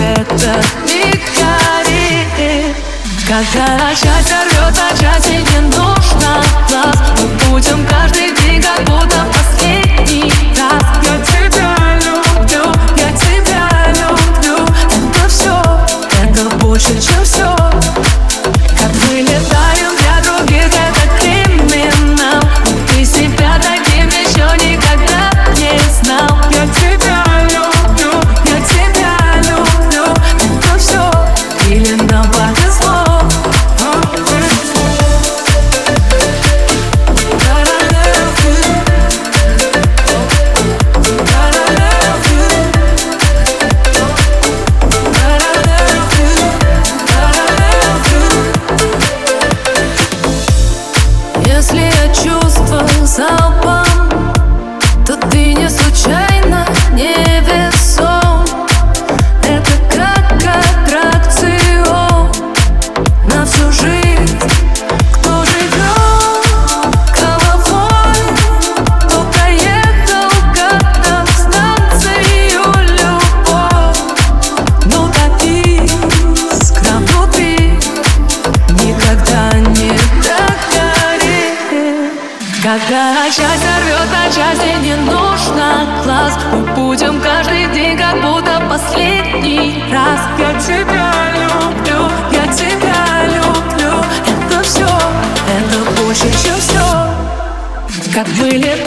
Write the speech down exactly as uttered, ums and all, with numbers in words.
этот миг горит. Когда часть рвет, а часть и не нужно нас. Мы будем каждый день как будто последний раз. Я тебя люблю, я тебя люблю. Это все, это больше, чем все. Как мы летаем для других, это криминал. Но ты себя таким еще никогда не знал. Я тебя люблю, я тебя люблю. Это все, или нам повезло. Залпом, то ты не случайно невесом. Это как аттракцион на всю жизнь. Кто живет головой, кто проехал как-то станцию любовь. Но топись к нам внутри никогда не догадается. Когда часть рвет, а части не нужно глаз. Мы будем каждый день как будто последний раз. Я тебя люблю, я тебя люблю. Это все, это больше, чем все. Как были